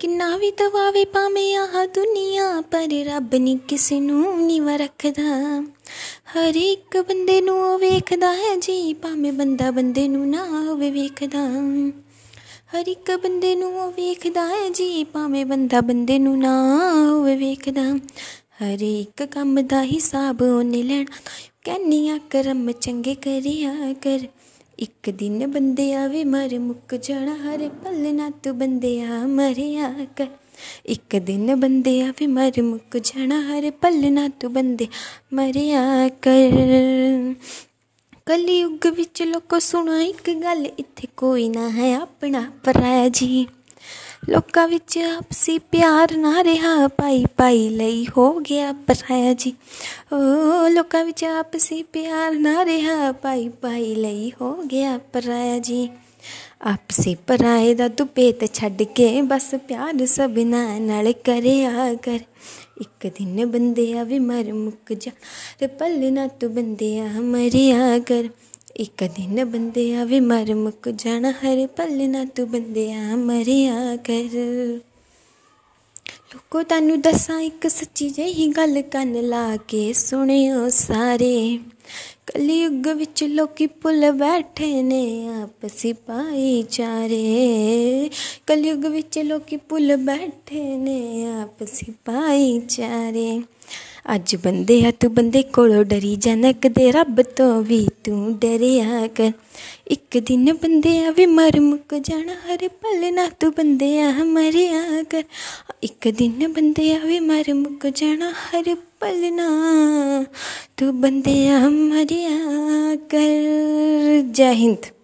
कि ना भी दवावे पावे आह दुनिया पर रब नी किसी नूं नीवा रखदा। हर एक बंदे नूं वेखदा है जी, भावे बंदा बंदे नूं ना होवे वेखदा। हर एक बंदे नूं वेखदा है जी, भावे बंदा बंदे नूं ना होवे वेखदा। हर एक कम दा हिसाब ओने लैना, कहनी आ कर्म चंगे करिया कर। एक दिन बंदे आवे मर मुक जाना, हर पल ना तू बंदे आ मरिया कर। एक दिन बंदे आवे मर मुक जाना, हर पल ना तू बंदे मरिया कर। कलयुग विच लोको सुनो एक गल, इत्थे कोई ना है अपना पराया जी। लोका विच आपसी प्यार ना रहा, पाई पाई लई हो गया पराया जी। ओ लोका विच आपसी प्यार ना रहा, पाई पाई लई हो गया पराया जी। आपसी पराए दा तू भेत छड्ड के बस प्यार सबना नाल करिया कर। एक दिन बंदे आ वे मर मुक जा, रे पल ना तू बंदे आ मरिया कर। एक दिन बंदे आवे मर मुक जाना, हर पल ना तू बंदे आ मरिया कर। लोको तानू दसां एक सच्ची जेही गल, कन ला के सुनियो सारे। कलयुग विच लोकी भुल बैठे ने आपसी भाईचारे। कलयुग विच लोकी भुल बैठे ने आपसी भाईचारे। अज बंदे आ तू बंदे कोलों डरी जनक दे, रब तो भी तू डरिया कर। एक दिन बंदे आ वे मर मुक जाना, हर पल ना तू बंदे आ मरिया कर। एक दिन बंदे आ वे मर मुक जाना, हर पल ना तू बंदे आ मरिया कर। जय हिंद।